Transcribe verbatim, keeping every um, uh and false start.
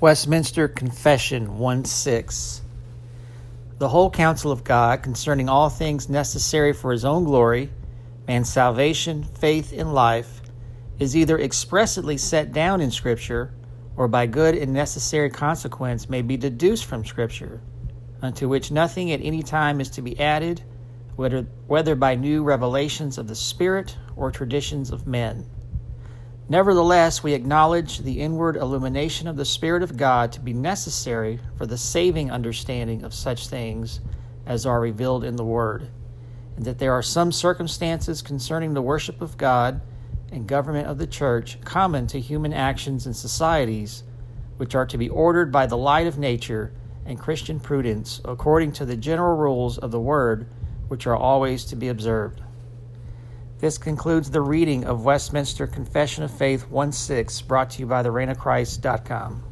Westminster Confession one six. The whole counsel of God concerning all things necessary for his own glory, man's salvation, faith, and life, is either expressly set down in Scripture, or by good and necessary consequence may be deduced from Scripture, unto which nothing at any time is to be added, whether, whether by new revelations of the Spirit or traditions of men. Nevertheless, we acknowledge the inward illumination of the Spirit of God to be necessary for the saving understanding of such things as are revealed in the Word, and that there are some circumstances concerning the worship of God and government of the Church common to human actions and societies, which are to be ordered by the light of nature and Christian prudence according to the general rules of the Word, which are always to be observed. This concludes the reading of Westminster Confession of Faith one six, brought to you by the reign of Christ dot com.